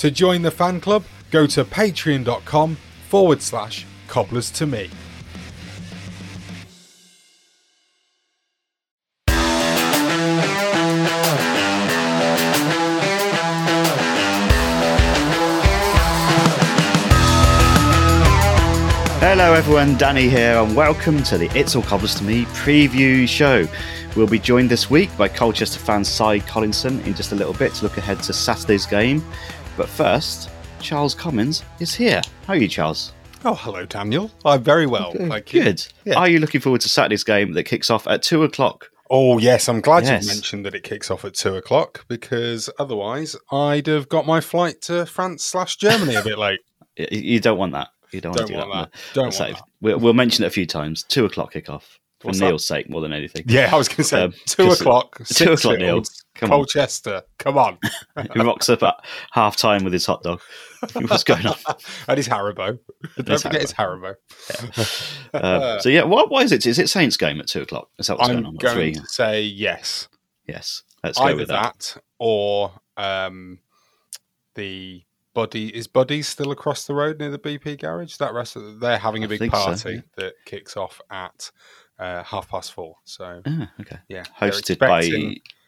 To join the fan club, go to patreon.com/cobblers to me. Hello everyone, Danny here, and welcome to the It's All Cobblers to Me preview show. We'll be joined this week by Colchester fan Sy Collinson in just a little bit to look ahead to Saturday's game. But first, Charles Cummins is here. How are you, Charles? Oh, hello, Daniel. I'm very well, thank you. Good. Yeah. Are you looking forward to Saturday's game that kicks off at 2 o'clock? Oh, yes. I'm glad you mentioned that it kicks off at 2 o'clock, because otherwise I'd have got my flight to France/Germany a bit late. You don't want that. You don't want that. We'll mention it a few times. 2 o'clock kickoff. For Neil's sake, more than anything. Yeah, I was going to say, 2 o'clock. 2 o'clock, Neil. Colchester, come on. He rocks up at half-time with his hot dog. What's going on? And his Haribo. Don't forget his Haribo. Yeah. Why is it? Is it Saints game at 2 o'clock? Is that what's going on? I'm going to say yes. Yes, let's go with that. Or the... Buddy's still across the road near the BP garage? They're having a big party that kicks off at 4:30. So, okay. Hosted by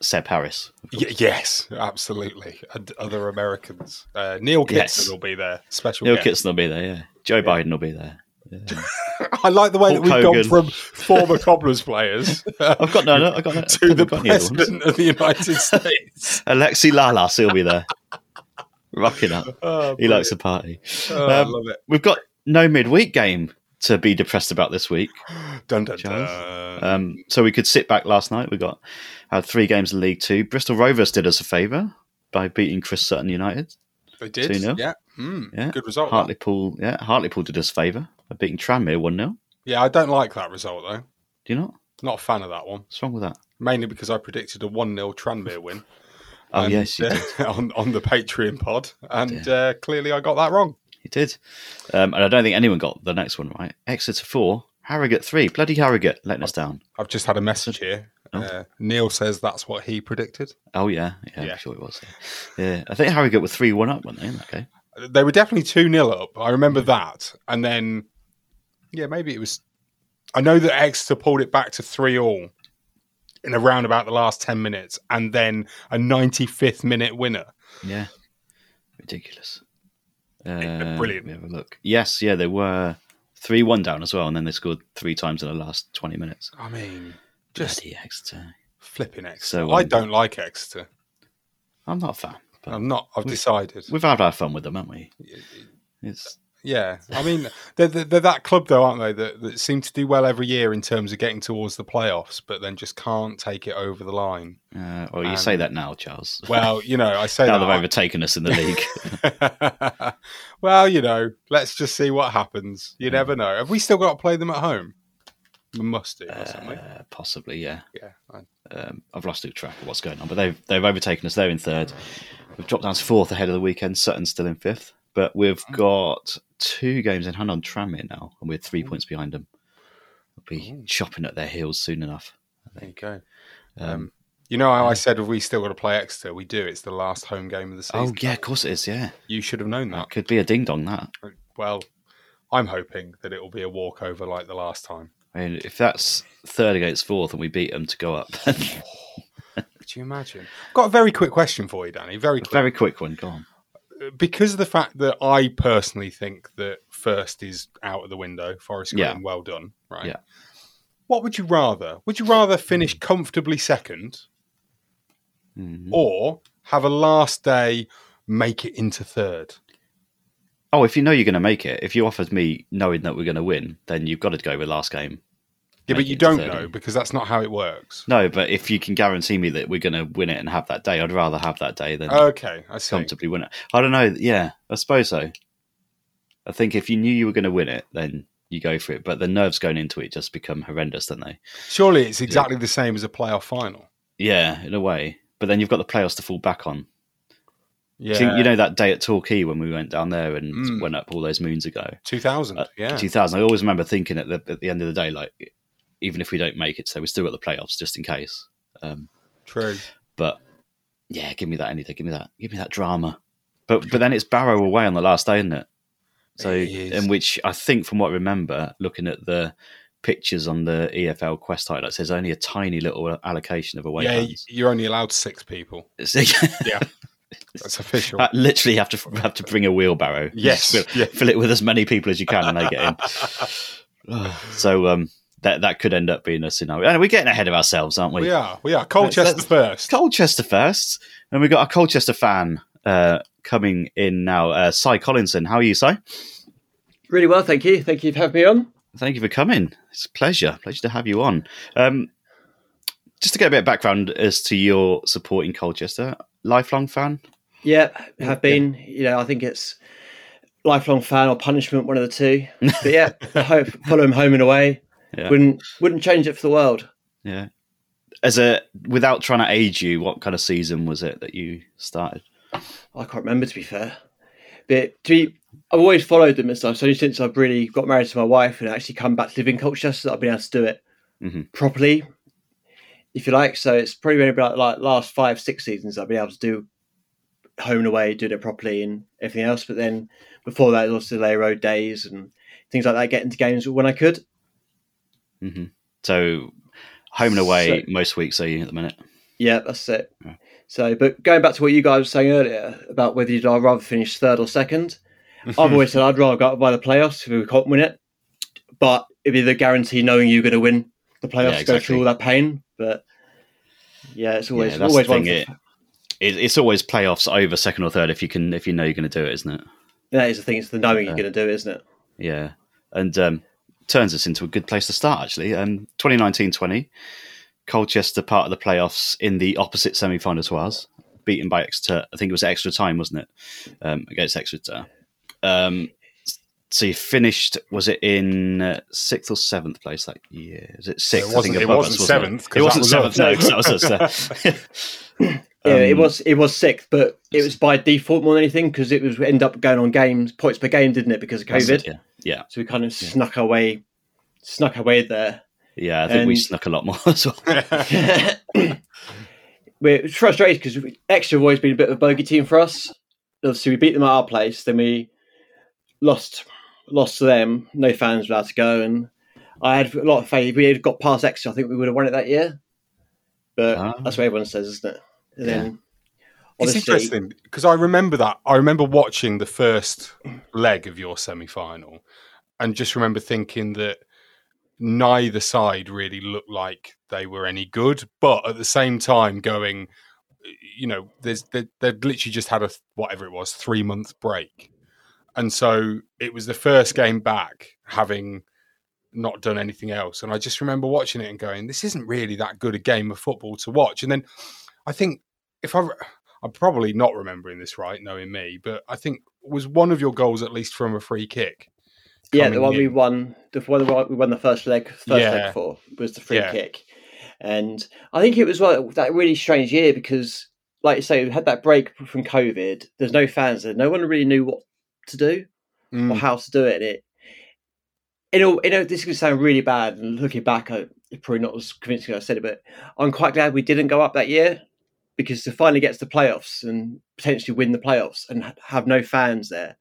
Seb Harris. Yes, absolutely. And other Americans. Neil Kitson will be there. Neil Kitson will be there, yeah. Joe Biden will be there. Yeah. I like the way that we've gone from former Cobblers players to the President of the United States. Alexi Lalas, he'll be there. Rocking up. Oh, he likes a party. Oh, I love it. We've got no midweek game to be depressed about this week. Dun, dun, dun. So we could sit back last night. We had three games in League Two. Bristol Rovers did us a favour by beating Chris Sutton United. They did, 2-0. Yeah. Good result. Hartlepool did us a favour by beating Tranmere 1-0. Yeah, I don't like that result, though. Do you not? Not a fan of that one. What's wrong with that? Mainly because I predicted a 1-0 Tranmere win. Oh, and, yes, you did. On the Patreon pod. And clearly I got that wrong. You did. And I don't think anyone got the next one right. Exeter 4, Harrogate 3. Bloody Harrogate letting us down. I've just had a message here. Oh. Neil says that's what he predicted. Oh, yeah. Yeah. I'm sure it was. Yeah. I think Harrogate were 3-1 up, weren't they, in that game? They were definitely 2-0 up. I remember that. And then, maybe it was... I know that Exeter pulled it back to 3-3. In around about the last 10 minutes, and then a 95th minute winner. Yeah. Ridiculous. Brilliant. Let me have a look. Yes, yeah, they were 3-1 down as well, and then they scored three times in the last 20 minutes. I mean, just Exeter. Flipping Exeter. So, I don't like Exeter. I'm not a fan. But I'm not. I've decided. We've had our fun with them, haven't we? It's... Yeah. I mean, they're that club, though, aren't they, that seem to do well every year in terms of getting towards the playoffs, but then just can't take it over the line. Well, you say that now, Charles. Well, you know, I say now that. Now they've overtaken us in the league. Well, you know, let's just see what happens. You never know. Have we still got to play them at home? We must do, mustn't we? Possibly, yeah. Yeah. I've lost track of what's going on, but they've overtaken us. They're in third. We've dropped down to fourth ahead of the weekend. Sutton's still in fifth. But we've got 2 games in hand on Tranmere now, and we're 3 points behind them. We'll be chopping at their heels soon enough. There you go. You know how I said we still got to play Exeter? We do. It's the last home game of the season. Oh, yeah, of course it is, yeah. You should have known that. It could be a ding-dong, that. Well, I'm hoping that it will be a walkover like the last time. I mean, if that's third against fourth and we beat them to go up... Could you imagine? I've got a very quick question for you, Danny. Very quick. Very quick one, go on. Because of the fact that I personally think that first is out of the window, Forest Green, well done, right? Yeah. What would you rather? Would you rather finish comfortably second or have a last day, make it into third? Oh, if you know you're going to make it, if you offered me knowing that we're going to win, then you've got to go with last game. Yeah, but you don't know because that's not how it works. No, but if you can guarantee me that we're going to win it and have that day, I'd rather have that day than comfortably win it. I don't know. Yeah, I suppose so. I think if you knew you were going to win it, then you go for it. But the nerves going into it just become horrendous, don't they? Surely it's exactly the same as a playoff final. Yeah, in a way. But then you've got the playoffs to fall back on. Yeah. So, you know that day at Torquay when we went down there and went up all those moons ago? 2000, 2000. I always remember thinking at the end of the day, like... Even if we don't make it, so we're still at the playoffs, just in case. True, but yeah, give me that anything. Give me that drama. But then it's Barrow away on the last day, isn't it? So it is. In which I think, from what I remember, looking at the pictures on the EFL Quest highlights, there's only a tiny little allocation of away fans. You're only allowed 6 people. Yeah. That's official. I literally have to bring a wheelbarrow. Yes, fill it with as many people as you can, and they get in. So. That could end up being a scenario. And we're getting ahead of ourselves, aren't we? We are. Colchester first. And we've got a Colchester fan coming in now. Sy Collinson. How are you, Sy? Really well, thank you. Thank you for having me on. Thank you for coming. It's a pleasure. Pleasure to have you on. Just to get a bit of background as to your support in Colchester. Lifelong fan? Yeah, have been. Yeah. You know, I think it's lifelong fan or punishment, one of the two. But yeah, follow him home and away. Yeah. Wouldn't change it for the world. Yeah. Without trying to age you, what kind of season was it that you started? I can't remember, to be fair. But I've always followed them and stuff. So since I've really got married to my wife and actually come back to live in Colchester, I've been able to do it properly, if you like. So it's probably been about like last 5-6 seasons I've been able to do home and away, doing it properly and everything else. But then before that, it was also lay road days and things like that, getting to games when I could. Mm-hmm. So home and away most weeks, are you, at the minute? Yeah, that's it. Yeah. So, but going back to what you guys were saying earlier about whether you'd rather finish third or second, I've always said I'd rather go up by the playoffs if we can't win it. But it'd be the guarantee knowing you're going to win the playoffs, go through all that pain. But yeah, it's always one thing. It's always playoffs over second or third if you know you're going to do it, isn't it? That is the thing. It's the knowing you're going to do it, isn't it? Yeah, and. Turns us into a good place to start, actually. 2019-20, Colchester part of the playoffs in the opposite semi-final to ours, beaten by Exeter. I think it was extra time, wasn't it, against Exeter? So you finished, was it in 6th or 7th place that year? Is it 6th? It wasn't 7th. It was 6th, but it was by default more than anything because it was ended up going on games, points per game, didn't it, because of COVID? Yeah. So we kind of snuck our way there. Yeah, I think we snuck a lot more as well. We're frustrated because Exeter have always been a bit of a bogey team for us. Obviously, we beat them at our place, then we lost to them. No fans were allowed to go, and I had a lot of faith. If we had got past Exeter, I think we would have won it that year. But that's what everyone says, isn't it? And then, honestly, it's interesting because I remember that. I remember watching the first leg of your semi-final and just remember thinking that neither side really looked like they were any good, but at the same time going, you know, they'd literally just had a, whatever it was, 3-month break. And so it was the first game back having not done anything else. And I just remember watching it and going, this isn't really that good a game of football to watch. And then I think if I'm probably not remembering this right, knowing me, but I think was one of your goals at least from a free kick. Yeah, the one in. we won the first leg for was the free kick. And I think it was that really strange year because, like you say, we had that break from COVID. There's no fans there. No one really knew what to do or how to do it. And this could sound really bad. And looking back, it's probably not as convincing as I said it, but I'm quite glad we didn't go up that year because to finally get to the playoffs and potentially win the playoffs and have no fans there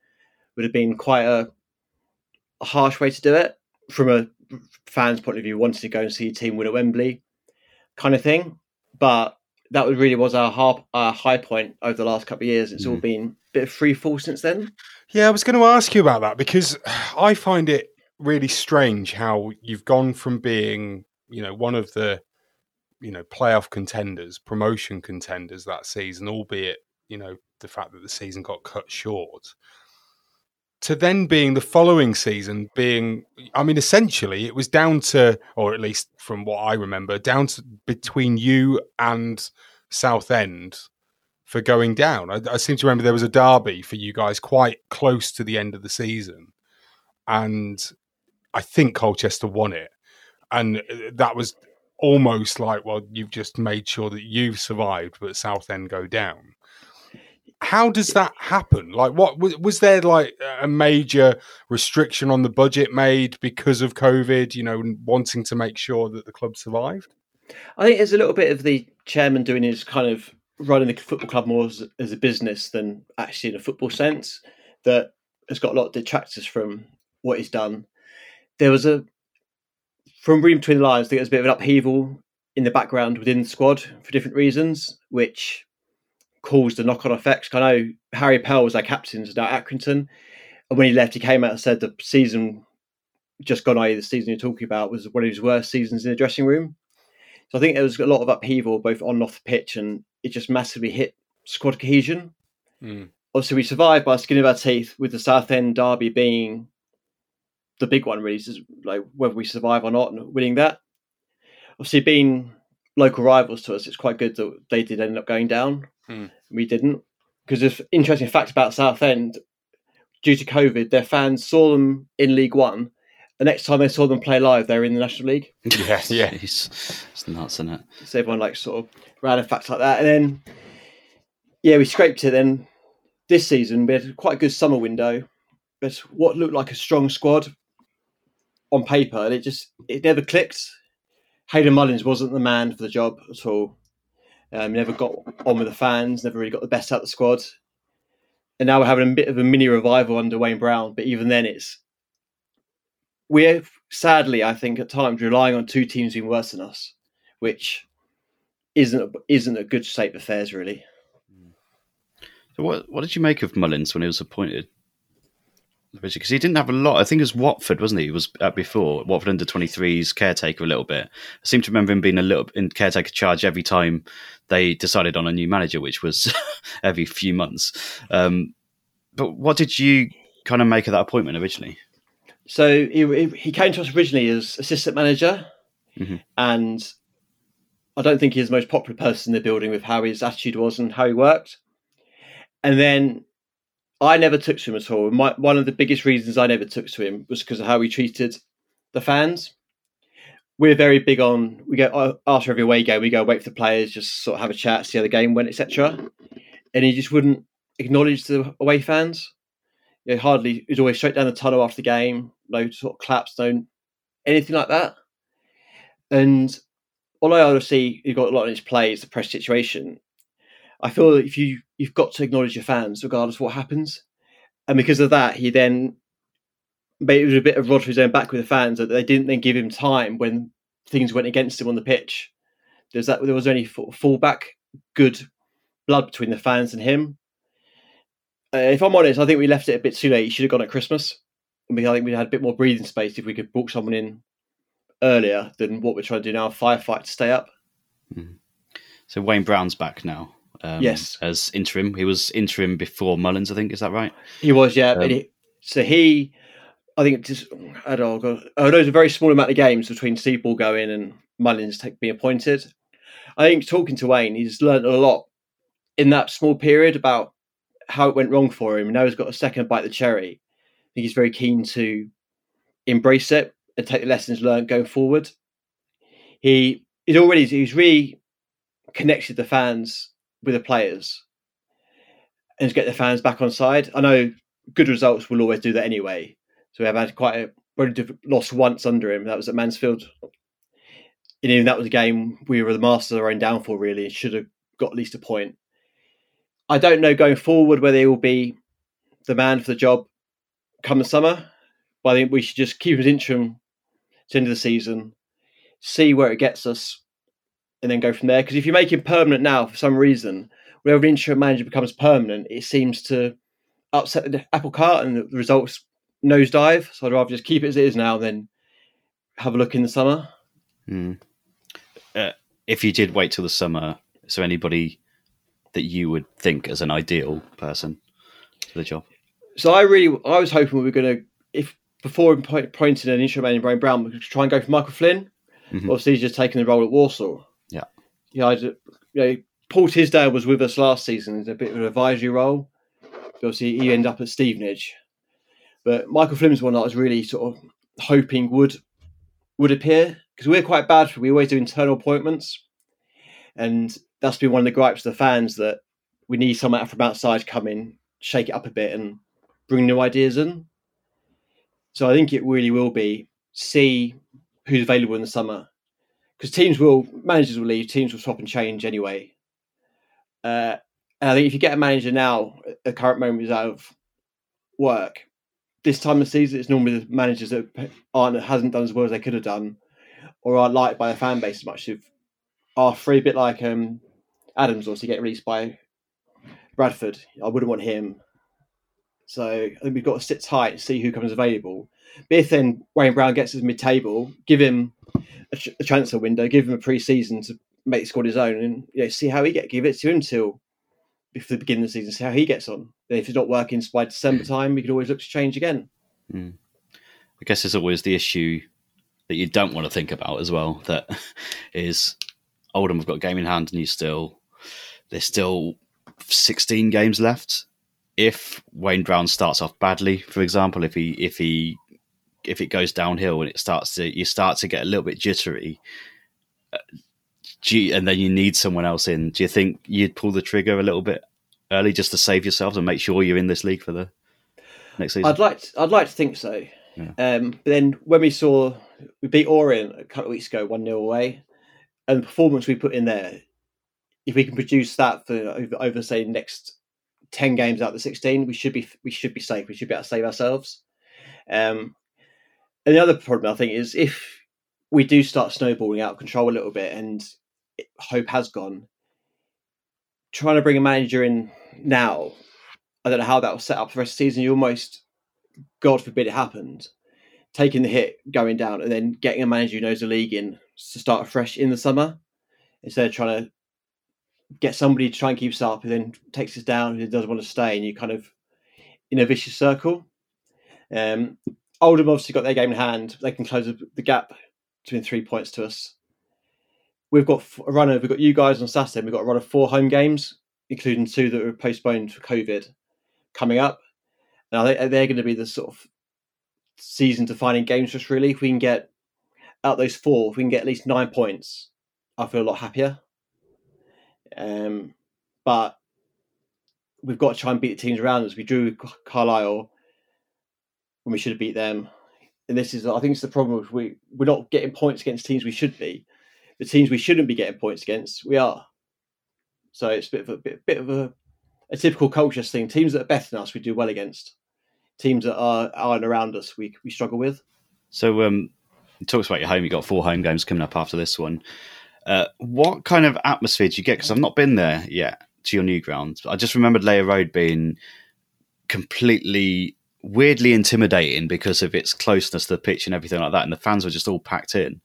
would have been quite a harsh way to do it from a fan's point of view, wanting to go and see your team win at Wembley kind of thing. But that really was our high point over the last couple of years. It's all been a bit of free fall since then. Yeah, I was going to ask you about that because I find it really strange how you've gone from being, you know, one of the, you know, playoff contenders, promotion contenders that season, albeit, you know, the fact that the season got cut short, to then being the following season being, I mean, essentially it was down to, or at least from what I remember, down to between you and Southend for going down. I seem to remember there was a derby for you guys quite close to the end of the season. And I think Colchester won it. And that was almost like, well, you've just made sure that you've survived, but Southend go down. How does that happen? Like, what was there like a major restriction on the budget made because of COVID, you know, wanting to make sure that the club survived? I think there's a little bit of the chairman doing his kind of running the football club more as a business than actually in a football sense that has got a lot of detractors from what he's done. There was from reading between the lines, I think there was a bit of an upheaval in the background within the squad for different reasons, which caused the knock-on effects. I know Harry Pell was our captain now at Accrington, and when he left, he came out and said the season just gone, i.e. the season you're talking about, was one of his worst seasons in the dressing room. So I think there was a lot of upheaval both on and off the pitch, and it just massively hit squad cohesion. Obviously, we survived by the skin of our teeth, with the Southend derby being the big one, really, like whether we survive or not, and winning that. Obviously, being local rivals to us, it's quite good that they did end up going down. We didn't, because there's an interesting fact about Southend. Due to COVID, their fans saw them in League One. The next time they saw them play live, they were in the National League. Yeah. It's nuts, isn't it? So everyone likes sort of random facts like that. And then, yeah, we scraped it. Then this season, we had quite a good summer window. But what looked like a strong squad on paper, and it never clicked. Hayden Mullins wasn't the man for the job at all. Never got on with the fans, never really got the best out of the squad. And now we're having a bit of a mini revival under Wayne Brown. But even then, we're sadly, I think, at times relying on two teams being worse than us, which isn't a good state of affairs, really. So what did you make of Mullins when he was appointed? Because he didn't have a lot. I think it was Watford, wasn't he? He was at before Watford under 23's caretaker a little bit. I seem to remember him being a little bit in caretaker charge every time they decided on a new manager, which was every few months. But what did you kind of make of that appointment originally? So he came to us originally as assistant manager, and I don't think he was the most popular person in the building with how his attitude was and how he worked. And then I never took to him at all. One of the biggest reasons I never took to him was because of how he treated the fans. We're very big on, we go after every away game, we go wait for the players, just sort of have a chat, see how the game went, etc. And he just wouldn't acknowledge the away fans. You know, hardly, he's always straight down the tunnel after the game, no sort of claps, no anything like that. And although obviously he got a lot on his plays, the press situation, I feel that if you've got to acknowledge your fans regardless of what happens. And because of that, he then made it was a bit of rod for his own back with the fans that they didn't then give him time when things went against him on the pitch. There was only fallback, good blood between the fans and him. If I'm honest, I think we left it a bit too late. He should have gone at Christmas. I think we had a bit more breathing space if we could book someone in earlier than what we're trying to do now, a firefight to stay up. So Wayne Brown's back now. Yes. As interim. He was interim before Mullins, I think. Is that right? He was, yeah. It was a very small amount of games between Seaball going and Mullins being appointed. I think talking to Wayne, he's learned a lot in that small period about how it went wrong for him. Now he's got a second bite of the cherry. I think he's very keen to embrace it and take the lessons learned going forward. He's really connected the fans with the players and to get the fans back on side. I know good results will always do that anyway. So we have had quite a relative loss once under him. That was at Mansfield. And even that was a game we were the masters of our own downfall, really, and should have got at least a point. I don't know going forward whether he will be the man for the job come the summer, but I think we should just keep him as interim to the end of the season, see where it gets us, and then go from there. Because if you make him permanent now, for some reason, whenever an interim manager becomes permanent, it seems to upset the apple cart and the results nosedive. So I'd rather just keep it as it is now than have a look in the summer. Mm. If you did wait till the summer, is there anybody that you would think as an ideal person for the job? So I was hoping we were going to, if before appointing an interim manager, Brian Brown, we could try and go for Michael Flynn. Mm-hmm. Obviously, he's just taken the role at Walsall. Yeah. Paul Tisdale was with us last season as a bit of an advisory role. Obviously, he ended up at Stevenage. But Michael Flynn's one that I was really sort of hoping would appear, because we're quite bad. We always do internal appointments. And that's been one of the gripes of the fans, that we need someone from outside to come in, shake it up a bit and bring new ideas in. So I think it really will be see who's available in the summer, because managers will leave, teams will swap and change anyway. And I think if you get a manager now, at the current moment is out of work, this time of season, it's normally the managers that hasn't done as well as they could have done, or aren't liked by the fan base as much. If are free, a bit like Adams, obviously getting released by Bradford. I wouldn't want him. So I think we've got to sit tight and see who comes available. But if then Wayne Brown gets his mid-table, give him a transfer window, give him a pre-season to make the squad his own, and see how he gets. Give it to him till the beginning of the season, see how he gets on. And if it's not working by December time, we could always look to change again. Mm. I guess there's always the issue that you don't want to think about as well. That is, Oldham have got a game in hand, and there's still 16 games left. If Wayne Brown starts off badly, for example, if it goes downhill and you start to get a little bit jittery, and then you need someone else in, do you think you'd pull the trigger a little bit early just to save yourselves and make sure you're in this league for the next season? I'd like to think so. Yeah. But then when we beat Orient a couple of weeks ago, 1-0 away, and the performance we put in there, if we can produce that for over say next 10 games out of the 16, we should be safe. We should be able to save ourselves. And the other problem, I think, is if we do start snowballing out of control a little bit and hope has gone, trying to bring a manager in now, I don't know how that will set up for the rest of the season. You almost, God forbid it happened, taking the hit, going down, and then getting a manager who knows the league in to start afresh in the summer, instead of trying to get somebody to try and keep us up, who then takes us down, who doesn't want to stay, and you kind of in a vicious circle. Oldham obviously got their game in hand. They can close the gap between 3 points to us. We've got a run of, we've got you guys on Saturday, and we've got a run of 4 home games, including 2 that were postponed for COVID coming up. Now they're going to be the sort of season-defining games for us, really. If we can get out those 4, if we can get at least 9 points, I feel a lot happier. But we've got to try and beat the teams around us. We drew Carlisle when we should have beat them, and I think it's the problem. We're not getting points against teams we should be. The teams we shouldn't be getting points against, we are. So it's a bit of a typical Colchester thing. Teams that are better than us, we do well against. Teams that are and around us, we struggle with. So it talks about your home. You got 4 home games coming up after this one. What kind of atmosphere do you get? Because I've not been there yet to your new ground. I just remembered Layer Road being completely, weirdly intimidating because of its closeness to the pitch and everything like that. And the fans were just all packed in.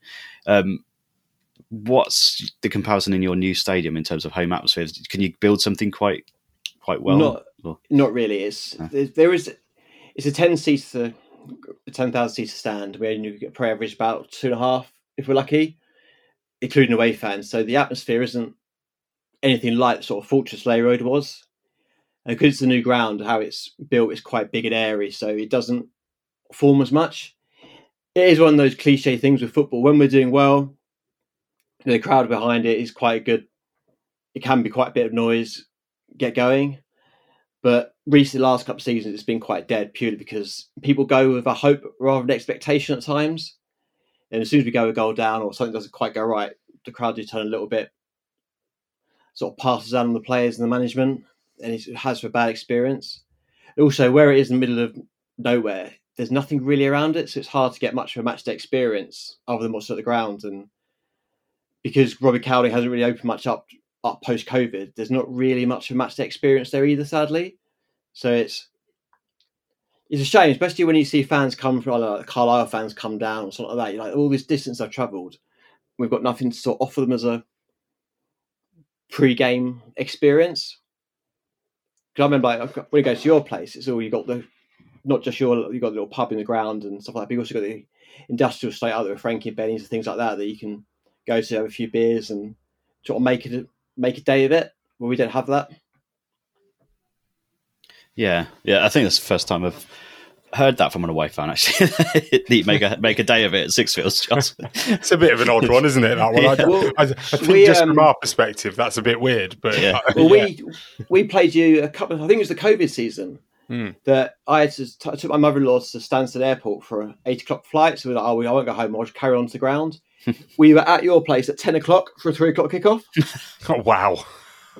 what's the comparison in your new stadium in terms of home atmospheres? Can you build something quite well? Not really. It's a 10,000 seater stand where you get per average about 2.5 if we're lucky, including away fans. So the atmosphere isn't anything like the sort of Fortress Lay Road was. And because it's a new ground, how it's built is quite big and airy, so it doesn't form as much. It is one of those cliche things with football. When we're doing well, the crowd behind it is quite good. It can be quite a bit of noise, get going. But recently, last couple of seasons, it's been quite dead purely because people go with a hope rather than expectation at times. And as soon as we go a goal down or something doesn't quite go right, the crowd do turn a little bit, sort of passes down on the players and the management, and it has for a bad experience. Also, where it is in the middle of nowhere, there's nothing really around it, so it's hard to get much of a matchday experience other than what's at the ground. And because Robbie Cowley hasn't really opened much up post-COVID, there's not really much of a matchday experience there either, sadly. So it's a shame, especially when you see fans come from, like Carlisle fans come down or something like that. You're like, all this distance I've travelled, we've got nothing to sort of offer them as a pre-game experience. Because I remember, like, when you go to your place, it's all you got you got the little pub in the ground and stuff like that, but you also got the industrial estate out there with Frankie Benny's and things like that you can go to have a few beers and sort of make a day of it. Well, we don't have that. Yeah. I think that's the first time I've heard that from an away fan. Actually, make a day of it at Sixfields. It's a bit of an odd one, isn't it? That one. Yeah. I think from our perspective, that's a bit weird. But yeah. We played you a couple. I think it was the COVID season. That I had to took my mother-in-law to Stansted Airport for an 8 o'clock flight. So we're like, I won't go home. I'll just carry on to the ground. We were at your place at 10 o'clock for a 3 o'clock kickoff. Oh wow!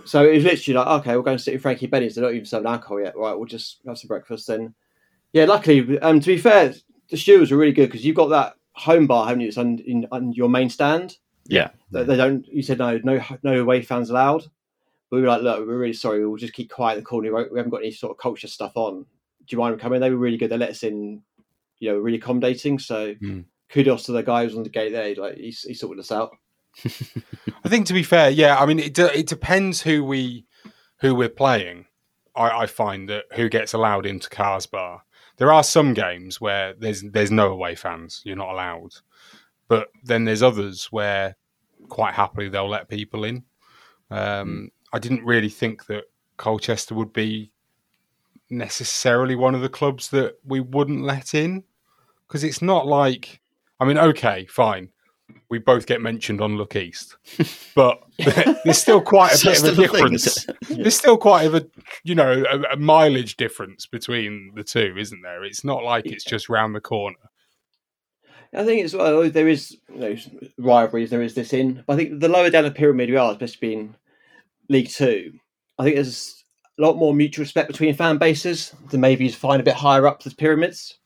So it was literally like, okay, we're going to sit in Frankie Benny's. They're not even serving alcohol yet. Right, we'll just have some breakfast then. Yeah, luckily, to be fair, the stewards were really good because you've got that home bar, haven't you? It's on your main stand. Yeah, they don't. You said no away fans allowed. We were like, look, we're really sorry. We'll just keep quiet in the corner. We haven't got any sort of culture stuff on. Do you mind coming? They were really good. They let us in, really accommodating. So kudos to the guy who's on the gate there. Like he sorted us out. I think to be fair, yeah. I mean, it depends who we're playing. I find that who gets allowed into Cars Bar. There are some games where there's no away fans. You're not allowed. But then there's others where quite happily they'll let people in. I didn't really think that Colchester would be necessarily one of the clubs that we wouldn't let in, because it's not like, I mean, okay, fine. We both get mentioned on Look East, but there's still quite a bit of a difference. There's still quite of a mileage difference between the two, isn't there? It's not like it's just round the corner. I think it's, well, there is rivalries, there is this in. But I think the lower down the pyramid we are, especially being League Two, I think there's a lot more mutual respect between fan bases than maybe you find a bit higher up the pyramids.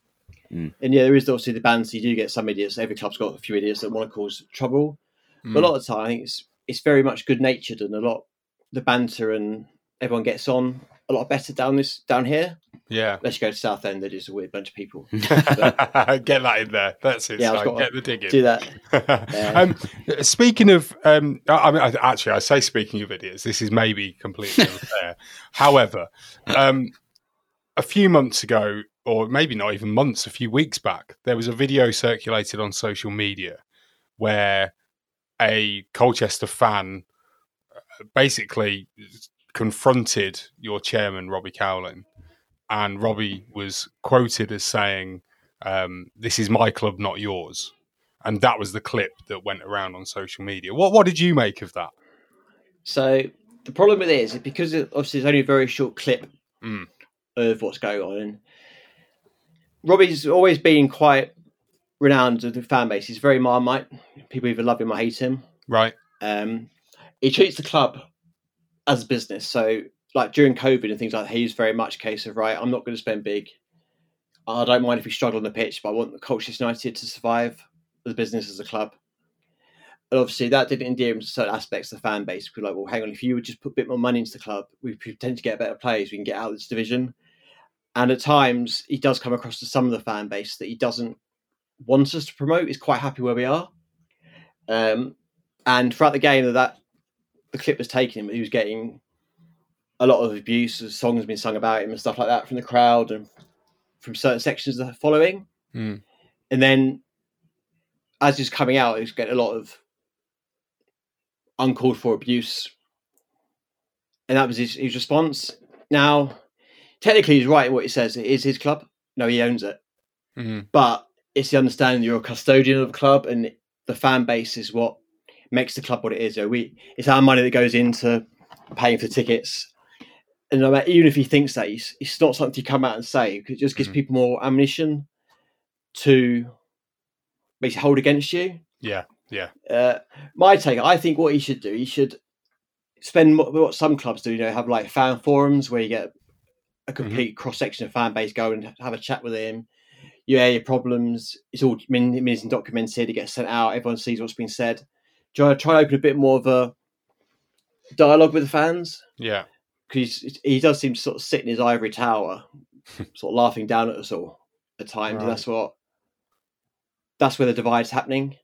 And yeah, there is obviously the bands, so you do get some idiots. Every club's got a few idiots that want to cause trouble. But a lot of the time, I think it's very much good natured, and a lot the banter and everyone gets on a lot better down here. Yeah. Unless you go to Southend, they're just a weird bunch of people. But, get that in there. That's it. Yeah, get the dig in. Do that. Speaking of, speaking of idiots, this is maybe completely unfair. However, a few months ago, or maybe not even months, a few weeks back, there was a video circulated on social media where a Colchester fan basically confronted your chairman, Robbie Cowley, and Robbie was quoted as saying, this is my club, not yours. And that was the clip that went around on social media. What did you make of that? So the problem with it is, because obviously it's only a very short clip of what's going on, and Robbie's always been quite renowned with the fan base. He's very Marmite. People either love him or hate him. Right. He treats the club as a business. So, like during COVID and things like that, he's very much a case of, right, I'm not going to spend big. I don't mind if we struggle on the pitch, but I want the Colchester United to survive as a business, as a club. And obviously, that didn't endear him to certain aspects of the fan base. We're like, well, hang on, if you would just put a bit more money into the club, we pretend to get better players, we can get out of this division. And at times, he does come across to some of the fan base that he doesn't want us to promote. He's quite happy where we are. And throughout the game that the clip was taken, he was getting a lot of abuse. Songs being sung about him and stuff like that from the crowd and from certain sections of the following. Mm. And then as he's coming out, he's getting a lot of uncalled for abuse. And that was his response. Now, technically, he's right in what he says. It is his club. No, he owns it. Mm-hmm. But it's the understanding you're a custodian of the club, and the fan base is what makes the club what it is. So it's our money that goes into paying for tickets. And no matter, even if he thinks that, it's not something to come out and say, because it just gives mm-hmm. people more ammunition to basically hold against you. Yeah, yeah. My take, I think what he should do, he should spend what some clubs do, have like fan forums where you get a complete mm-hmm. cross-section of fan base, go and have a chat with him. You air your problems. It's all minutes and documented. It gets sent out. Everyone sees what's been said. Try to open a bit more of a dialogue with the fans. Yeah. Because he does seem to sort of sit in his ivory tower, sort of laughing down at us all at times. Right. And that's where the divide's happening.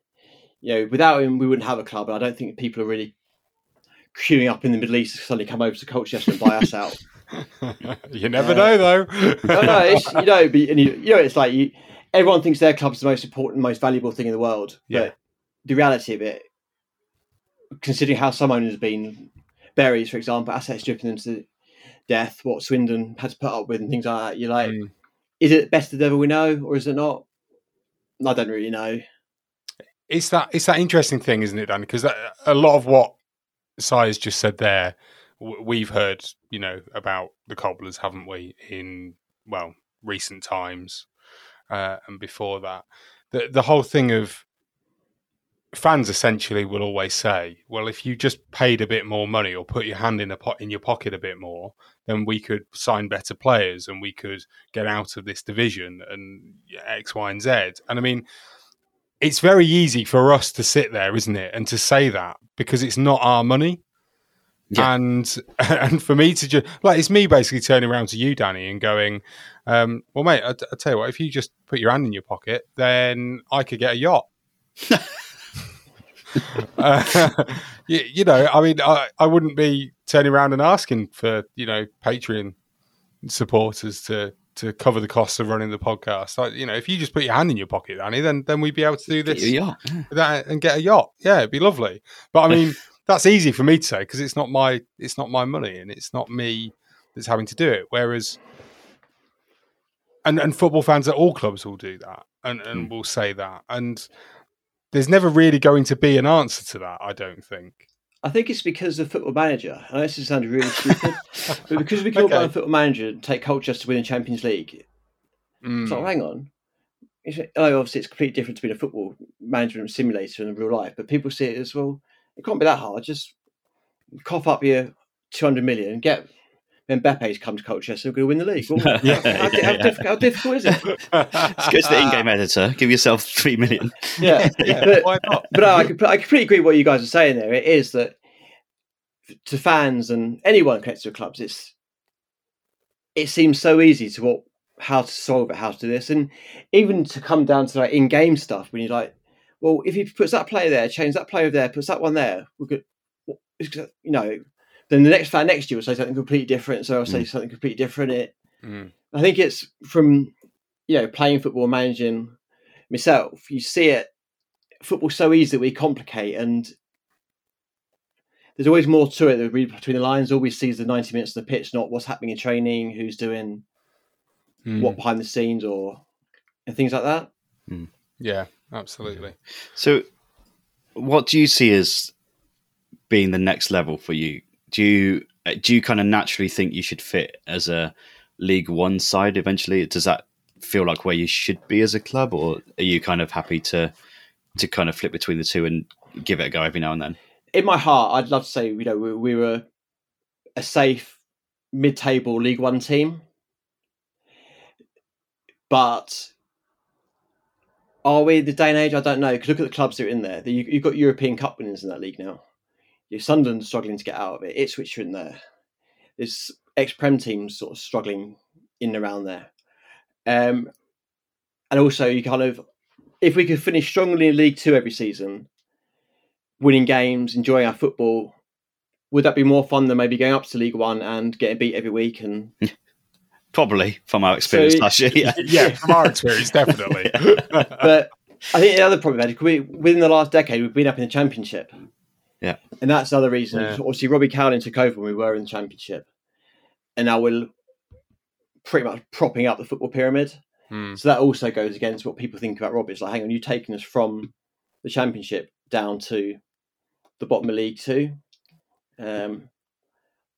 Without him, we wouldn't have a club. And I don't think people are really queuing up in the Middle East to suddenly come over to Colchester and buy us out. You never know, though. No, it's, it's like everyone thinks their club's the most important, most valuable thing in the world. Yeah. But the reality of it, considering how some owners have been, Berries, for example, assets stripping them to death, what Swindon had to put up with and things like that, you're like, is it best the devil we know or is it not? I don't really know. It's that interesting thing, isn't it, Dan? Because a lot of what Sy has just said there, we've heard, about the Cobblers, haven't we, in, recent times and before that. The whole thing of fans essentially will always say, well, if you just paid a bit more money or put your hand in your pocket a bit more, then we could sign better players and we could get out of this division and X, Y and Z. And I mean, it's very easy for us to sit there, isn't it, and to say that because it's not our money. Yeah. And for me to just it's me basically turning around to you, Danny, and going, well, mate, I tell you what, if you just put your hand in your pocket, then I could get a yacht. I wouldn't be turning around and asking for Patreon supporters to cover the costs of running the podcast. If you just put your hand in your pocket, Danny, then we'd be able to do this and get a yacht. Yeah, it'd be lovely. But I mean. That's easy for me to say because it's not my money and it's not me that's having to do it. Whereas, and football fans at all clubs will do that and will say that. And there's never really going to be an answer to that, I don't think. I think it's because of Football Manager. I know this sounds really stupid, but because we killed by Football Manager and take Colchester to win the Champions League, it's like, hang on. Obviously, it's completely different to being a football management simulator in real life, but people see it as, well, it can't be that hard. Just cough up your 200 million, get Mbappe's come to Colchester, we're going to win the league. Well, how difficult is it? Just go to the in-game editor, give yourself 3 million. Yeah, but, why not? But I completely agree with what you guys are saying there. It is that to fans and anyone connected to clubs, it seems so easy to how to solve it, how to do this. And even to come down to in-game stuff when you're like, well, if he puts that player there, change that player over there, puts that one there, we're good. Then the next fan next year will say something completely different. So I'll say something completely different. I think it's from, playing football, managing myself. You see it, football's so easy that we complicate, and there's always more to it. That we read between the lines, always sees the 90 minutes of the pitch, not what's happening in training, who's doing what behind the scenes, and things like that. Mm. Yeah. Absolutely. So what do you see as being the next level for you? Do you kind of naturally think you should fit as a League One side eventually? Does that feel like where you should be as a club, or are you kind of happy to kind of flip between the two and give it a go every now and then? In my heart, I'd love to say, we were a safe mid-table League One team, but are we in the day and age? I don't know. Because look at the clubs that are in there. You've got European Cup winners in that league now. Sunderland's struggling to get out of it. Ipswich are in there. There's ex-Prem teams sort of struggling in and around there. And also, if we could finish strongly in League Two every season, winning games, enjoying our football, would that be more fun than maybe going up to League One and getting beat every week? And probably, from our experience last year. Yeah, from our experience, definitely. But I think the other problem we've had is within the last decade, we've been up in the Championship. Yeah. And that's the other reason. Yeah. Obviously, Robbie Cowley took over when we were in the Championship. And now we're pretty much propping up the football pyramid. Mm. So that also goes against what people think about Robbie. It's like, hang on, you're taking us from the Championship down to the bottom of League Two. I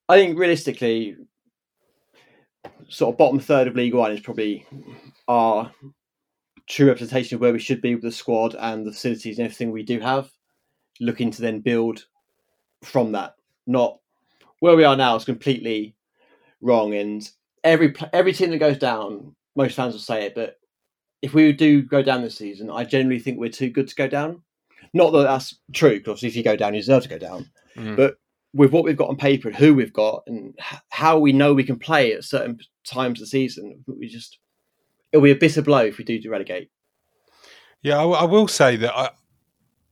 think realistically, sort of bottom third of League One is probably our true representation of where we should be with the squad and the facilities and everything we do have, looking to then build from that. Not where we are now is completely wrong. And every team that goes down, most fans will say it, but if we do go down this season, I generally think we're too good to go down. Not that that's true, because if you go down, you deserve to go down. Mm. But with what we've got on paper and who we've got and how we know we can play at certain times of the season, it'll be a bitter blow if we do relegate. Yeah, I will say that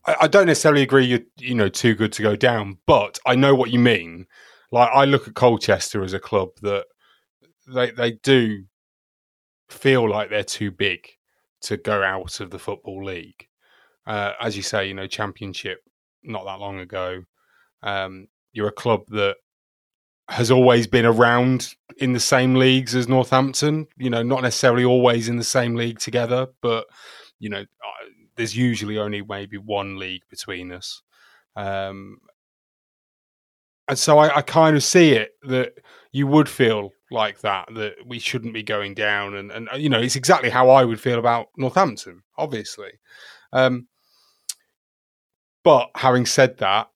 I don't necessarily agree you're too good to go down, but I know what you mean. Like, I look at Colchester as a club that they do feel like they're too big to go out of the Football League. As you say, Championship not that long ago. You're a club that has always been around in the same leagues as Northampton, not necessarily always in the same league together, but, there's usually only maybe one league between us. And so I kind of see it that you would feel like that we shouldn't be going down. And it's exactly how I would feel about Northampton, obviously. But having said that,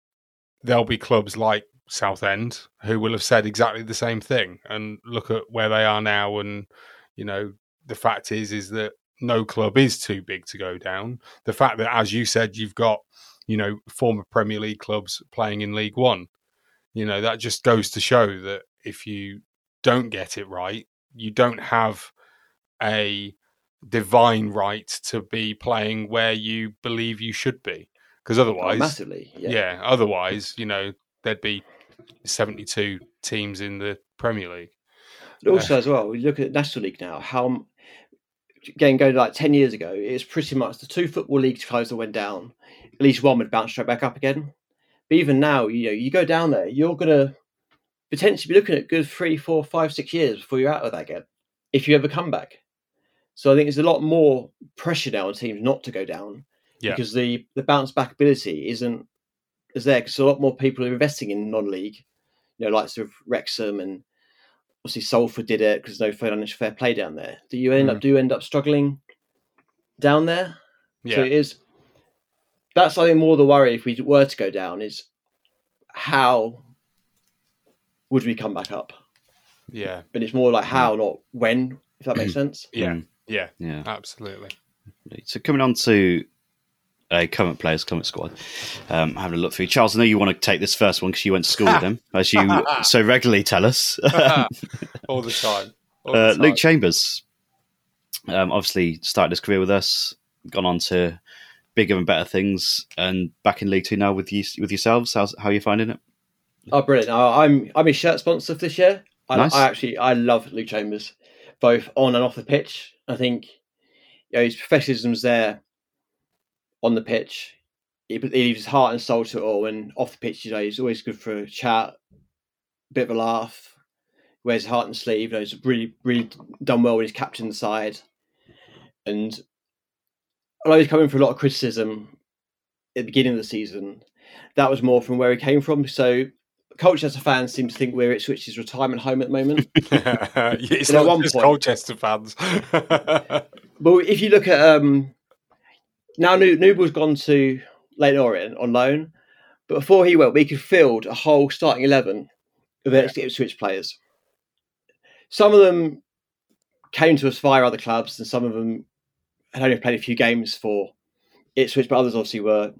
there'll be clubs like Southend who will have said exactly the same thing, and look at where they are now. And, the fact is that no club is too big to go down. The fact that, as you said, you've got, former Premier League clubs playing in League One, that just goes to show that if you don't get it right, you don't have a divine right to be playing where you believe you should be. Because otherwise, massively, yeah. Otherwise, there'd be 72 teams in the Premier League. Also, as well, we look at National League now. How, again, going like 10 years ago, it's pretty much the two football leagues closed that went down. At least one would bounce straight back up again. But even now, you go down there, you're gonna potentially be looking at good 3, 4, 5, 6 years before you're out of that again, if you ever come back. So I think there's a lot more pressure now on teams not to go down. Yeah. Because the bounce back ability isn't as there, because a lot more people are investing in non-league, like sort of Wrexham, and obviously Salford did it because there's no financial fair play down there. Do you end up struggling down there? Yeah. So that's I think more the worry if we were to go down is how would we come back up? Yeah. But it's more like how, not when, if that makes sense. Yeah. Yeah. Yeah. Absolutely. So coming on to a current players, current squad. Having a look through. Charles, I know you want to take this first one because you went to school with them, as you so regularly tell us. All the time. Luke Chambers. Obviously started his career with us, gone on to bigger and better things, and back in League Two now with yourselves. How are you finding it? Oh, brilliant. I'm his shirt sponsor for this year. Nice. I love Luke Chambers, both on and off the pitch. I think his professionalism's there. On the pitch, he leaves his heart and soul to it all, and off the pitch, he's always good for a chat, a bit of a laugh, wears his heart on the sleeve. He's really, really done well when he's captain the side. And although he's coming for a lot of criticism at the beginning of the season, that was more from where he came from. So Colchester fans seem to think we're Ipswich's retirement home at the moment. It's not one just point, Colchester fans. But if you look at... now Nuble's gone to Leighton Orient on loan, but before he went, we could field a whole starting 11 of ex-Ipswich players. Some of them came to us via other clubs, and some of them had only played a few games for Ipswich, but others obviously were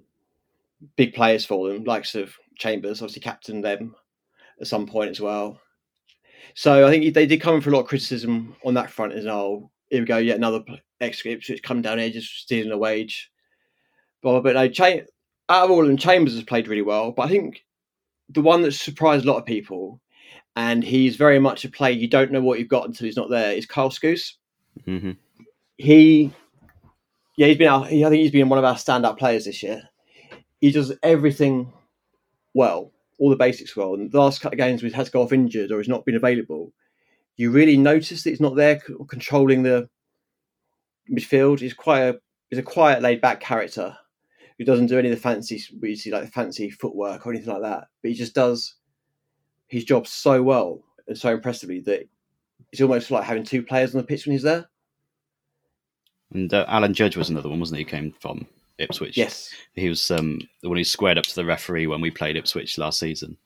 big players for them, likes of Chambers, obviously captained them at some point as well. So I think they did come for a lot of criticism on that front as well. Here we go, yet another ex-Ipswich come down here just stealing a wage. But no, out of all of them, Chambers has played really well, but I think the one that surprised a lot of people, and he's very much a player you don't know what you've got until he's not there, is Kyle Skuse. Mm-hmm. I think he's been one of our standout players this year. He does everything well, all the basics well. And the last couple of games, he has gone off injured or he's not been available. You really notice that he's not there controlling the midfield. He's a quiet, laid-back character who doesn't do any of the fancy footwork or anything like that. But he just does his job so well and so impressively that it's almost like having two players on the pitch when he's there. And Alan Judge was another one, wasn't he? He came from Ipswich. Yes. He was the one who squared up to the referee when we played Ipswich last season.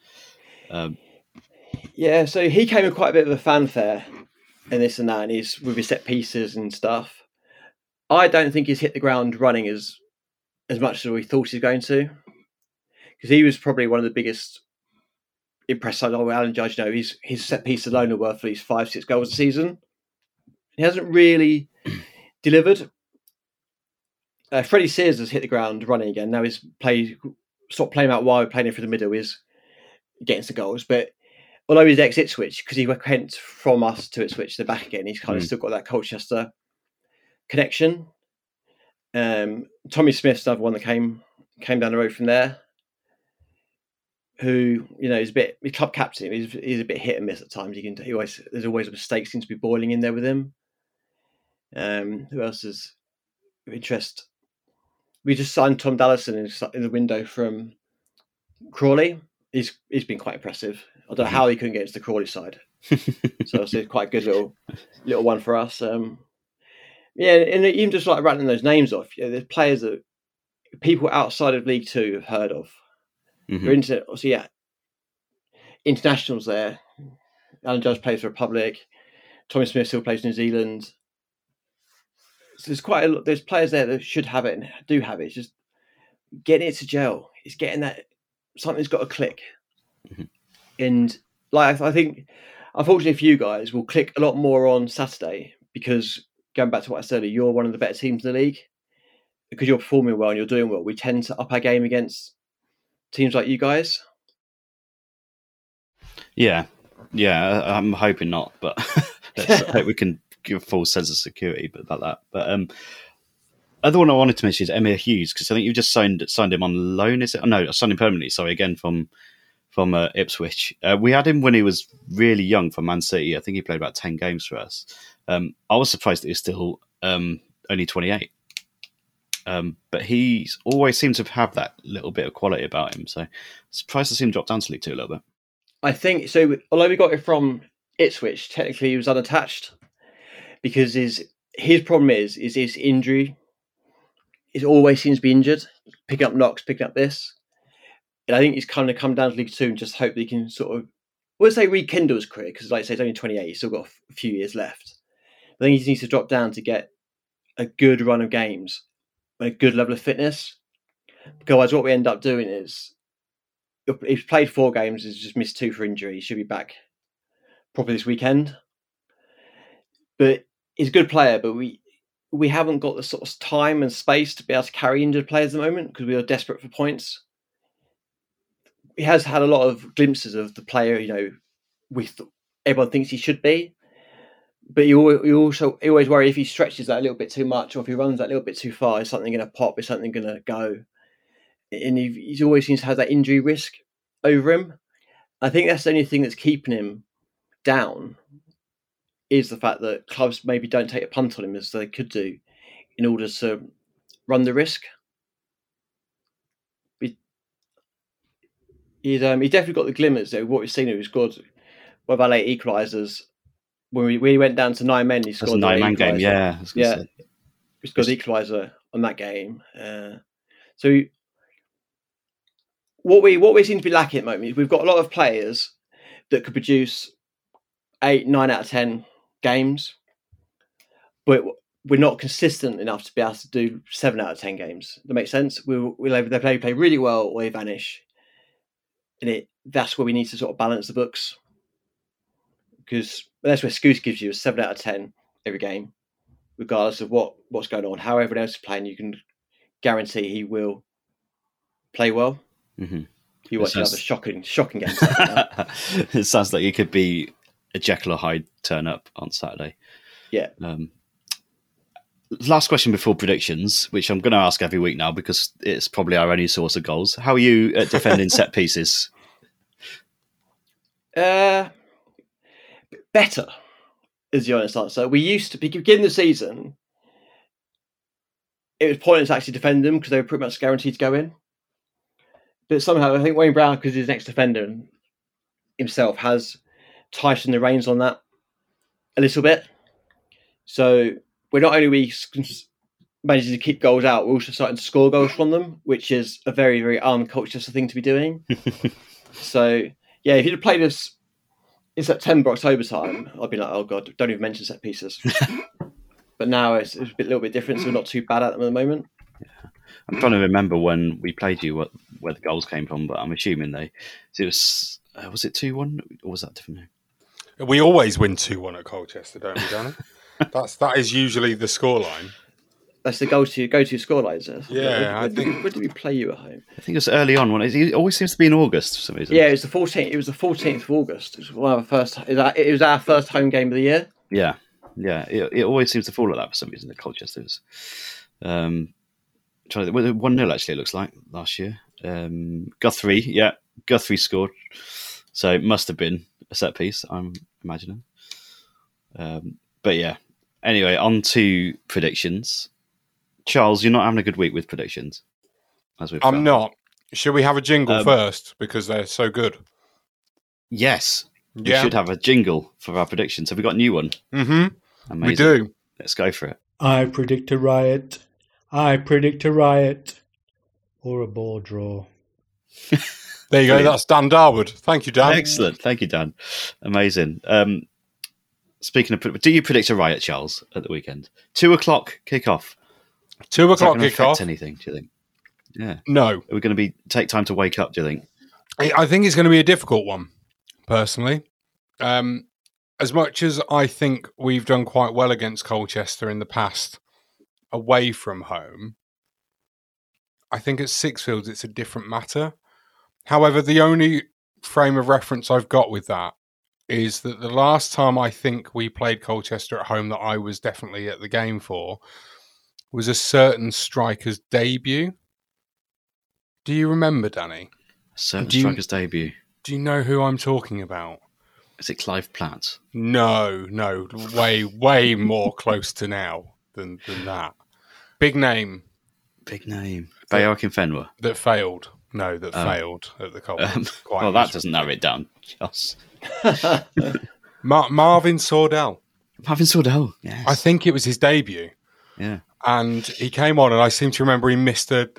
Yeah, so he came with quite a bit of a fanfare and this and that, and he's with his set pieces and stuff. I don't think he's hit the ground running as much as we thought he was going to, because he was probably one of the biggest impressed. I know Alan Judge, you know, his set piece alone are worth at least 5-6 goals a season. He hasn't really delivered. Freddie Sears has hit the ground running again. Now he's stopped playing out wide, playing it through the middle, is getting some goals. But although he's ex-Ipswich, because he went from us to Ipswich, they're back again. He's kind of still got that Colchester connection. Tommy Smith's another one that came down the road from there, who, you know, is a bit, he's club captain. He's a bit hit and miss at times. There's always a mistake seems to be boiling in there with him. Who else is of interest? We just signed Tom Dallison in the window from Crawley. He's been quite impressive. I don't know how he couldn't get into the Crawley side. So it's quite a good little one for us. Yeah, and even just like rattling those names off, you know, there's players that people outside of League Two have heard of. Mm-hmm. Internationals there. Alan Judge plays for Republic. Tommy Smith still plays for New Zealand. So there's quite a lot. There's players there that should have it and do have it. It's just getting it to gel. It's getting that something's got to click. Mm-hmm. And like I think, unfortunately for you guys, we'll click a lot more on Saturday because, going back to what I said earlier, you're one of the better teams in the league. Because you're performing well and you're doing well, we tend to up our game against teams like you guys. Yeah, I'm hoping not, but let's hope we can give a full sense of security about that. But other one I wanted to mention is Emir Hughes, because I think you've just signed him on loan, is it? No, I signed him permanently, sorry, again from Ipswich. We had him when he was really young for Man City. I think he played about 10 games for us. I was surprised that he's still only 28. But he's always seemed to have that little bit of quality about him. So surprised to see him drop down to League Two a little bit. I think so. Although we got it from Ipswich, technically he was unattached because his problem is his injury. It always seems to be injured, picking up knocks, picking up this. And I think he's kind of come down to League Two and just hope that he can sort of, I wouldn't say rekindle his career because, like I say, he's only 28. He's still got a few years left. I think he just needs to drop down to get a good run of games, a good level of fitness. Because what we end up doing is, he's played 4 games, he's just missed 2 for injury. He should be back probably this weekend. But he's a good player, but we haven't got the sort of time and space to be able to carry injured players at the moment because we are desperate for points. He has had a lot of glimpses of the player, you know, everyone thinks he should be. But you always worry if he stretches that a little bit too much or if he runs that little bit too far, is something going to pop? Is something going to go? And he always seems to have that injury risk over him. I think that's the only thing that's keeping him down is the fact that clubs maybe don't take a punt on him as they could do in order to run the risk. He's definitely got the glimmers though. What we've seen, he scored one of our late equalisers. When we went down to 9 men, he scored. That's a 9-man game, yeah. He scored the equaliser on that game. So what we seem to be lacking at the moment is we've got a lot of players that could produce 8-9 out of 10 games, but we're not consistent enough to be able to do 7 out of 10 games. That makes sense. They play really well or they vanish, and that's where we need to sort of balance the books. Because that's where Skuse gives you a 7 out of 10 every game, regardless of what's going on, how everyone else is playing. You can guarantee he will play well. Mm-hmm. You watch another shocking game. It sounds like it could be a Jekyll or Hyde turn up on Saturday. Yeah. Last question before predictions, which I'm going to ask every week now because it's probably our only source of goals. How are you at defending set pieces? Better is the honest answer. We used to, beginning the season, it was pointless to actually defend them because they were pretty much guaranteed to go in. But somehow, I think Wayne Brown, because he's an ex-defender himself, has tightened the reins on that a little bit. So we're not only managing to keep goals out, we're also starting to score goals from them, which is a very, very Colchester thing to be doing. So, yeah, if you'd have played us in September, October time, I'd be like, oh, God, don't even mention set pieces. But now it's a little bit different, so we're not too bad at them at the moment. Yeah. I'm trying to remember when we played you where the goals came from, but I'm assuming was it 2-1 or was that different? We always win 2-1 at Colchester, don't we, Danny? That is usually the scoreline. That's the go-to scoreline, is it? Yeah, where did we play you at home? I think it was early on. It always seems to be in August for some reason. Yeah, it was the 14th of August. It was our first home game of the year. Yeah. It always seems to fall like that for some reason at Colchester. Trying to 1-0 actually, it looks like, last year. Guthrie scored. So it must have been a set piece, I'm imagining. But yeah, anyway, on to predictions. Charles, you're not having a good week with predictions. I'm not. Should we have a jingle first? Because they're so good. Yes. Yeah. We should have a jingle for our predictions. Have we got a new one? Mm-hmm. Amazing. We do. Let's go for it. I predict a riot. I predict a riot or a ball draw. There you go. That's Dan Darwood. Thank you, Dan. Excellent. Thank you, Dan. Amazing. Speaking of, do you predict a riot, Charles, at the weekend? 2:00 kickoff. 2:00 kickoff. Anything? Do you think? Yeah. No. Are we going to take time to wake up? Do you think? I think it's going to be a difficult one, personally. As much as I think we've done quite well against Colchester in the past, away from home, I think at Sixfields it's a different matter. However, the only frame of reference I've got with that is that the last time I think we played Colchester at home that I was definitely at the game for was a certain striker's debut. Do you remember, Danny? Debut. Do you know who I'm talking about? Is it Clive Platt? No. Way more close to now than that. Big name. Bayoak and Fenwa. That failed. No, that failed at the Cobblers. Well, that doesn't narrow it down. Yes. Marvin Sordell, yes. I think it was his debut. Yeah. And he came on and I seem to remember he missed a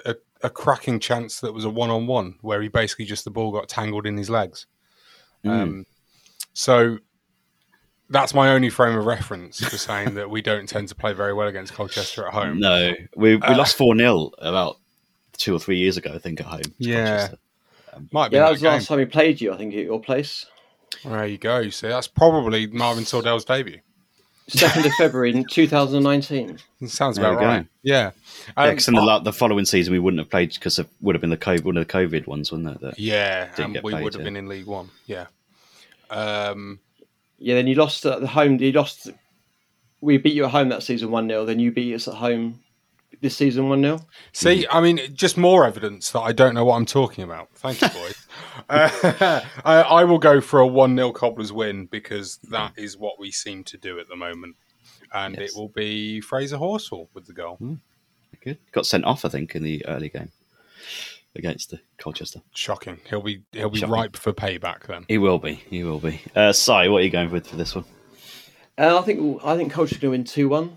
cracking chance that was a one-on-one where he basically just the ball got tangled in his legs. So that's my only frame of reference for saying that we don't tend to play very well against Colchester at home. No, we lost 4-0 about 2 or 3 years ago, I think, at home. Yeah, that was the last time we played you, I think, at your place. There you go. So that's probably Marvin Sordell's debut. 2nd of February in 2019. Sounds about right. Yeah. Because the following season we wouldn't have played because it would have been one of the COVID ones, wouldn't it? Yeah, and we would have been in League One. Yeah. Then you lost at the home. We beat you at home that season 1-0. Then you beat us at home this season 1-0. See, I mean, just more evidence that I don't know what I'm talking about. Thank you, boys. I will go for a 1-0 Cobblers win because that is what we seem to do at the moment. And It will be Fraser Horsell with the goal. Mm. Good. Got sent off, I think, in the early game against the Colchester. Shocking. He'll be Shocking. Ripe for payback then. He will be. Sy, what are you going with for this one? I think Colchester are going to win 2-1.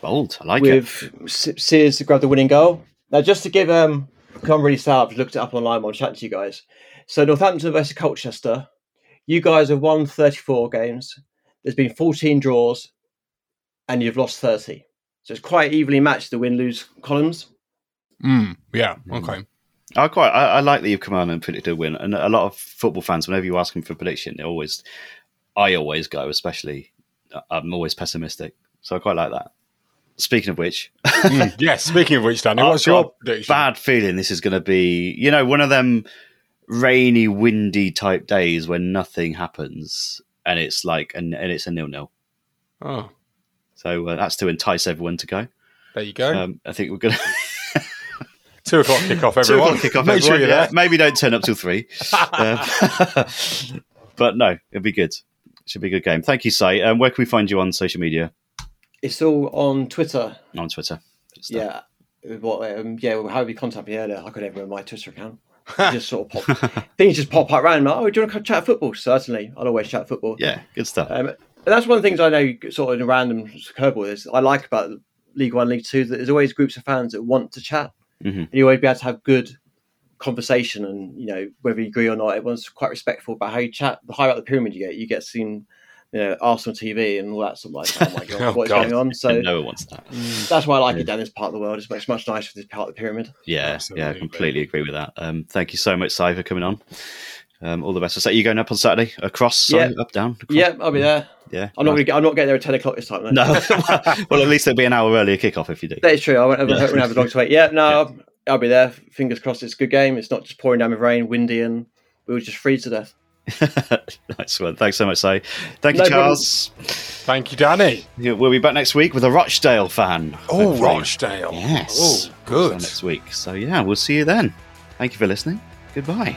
Bold, I like it. With Sears to grab the winning goal. Now, just to give... I'm really sad. I've looked it up online while chatting to you guys. So Northampton versus Colchester. You guys have won 34 games. There's been 14 draws and you've lost 30. So it's quite evenly matched, the win-lose columns. Okay. I like that you've come on and predicted a win. And a lot of football fans, whenever you ask them for a prediction, I always go, especially, I'm always pessimistic. So I quite like that. Speaking of which, speaking of which, Danny, what's your prediction? Bad feeling this is going to be, you know, one of them rainy, windy type days when nothing happens, and it's like, and it's a 0-0. Oh, so that's to entice everyone to go. There you go. I think we're going to 2 o'clock kick off. Everyone, make sure you're there. Maybe don't turn up till 3. But no, it'll be good. It should be a good game. Thank you, Sy. Where can we find you on social media? It's all on Twitter. On Twitter. Yeah. How would you contact me earlier? I could have my Twitter account. Just sort of things just pop up around. Like, oh, do you want to chat football? Certainly. I'll always chat football. Yeah, good stuff. And that's one of the things I know sort of in a random curveball is I like about League One, League Two, that there's always groups of fans that want to chat. Mm-hmm. And you always be able to have good conversation, and, you know, whether you agree or not, everyone's quite respectful about how you chat. The higher up the pyramid you get seen... You know, Arsenal TV and all that sort of like, oh my God, what's going on? So no one wants that. That's why I like it down this part of the world. It's much nicer for this part of the pyramid. Yeah, absolutely. Yeah, I completely agree with that. Thank you so much, Sy, for coming on. All the best. So you going up on Saturday? Across? Yeah. Up, down? Across? Yeah, I'll be there. Yeah. I'm not getting there at 10 o'clock this time. No. Well, at least it'll be an hour earlier kickoff if you do. That is true. I won't have a long to wait. Yeah, no, yeah. I'll be there. Fingers crossed it's a good game. It's not just pouring down with rain, windy, and we will just freeze to death. Nice one. Thanks so much, Sy. Thank you, Charles. Thank you, Danny. We'll be back next week with a Rochdale fan. Oh, hopefully. Rochdale. Yes. Oh, good. Next week. So, yeah, we'll see you then. Thank you for listening. Goodbye.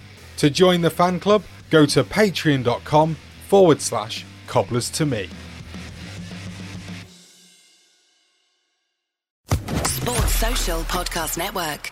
To join the fan club, go to patreon.com/cobblers to me. Sports Social Podcast Network.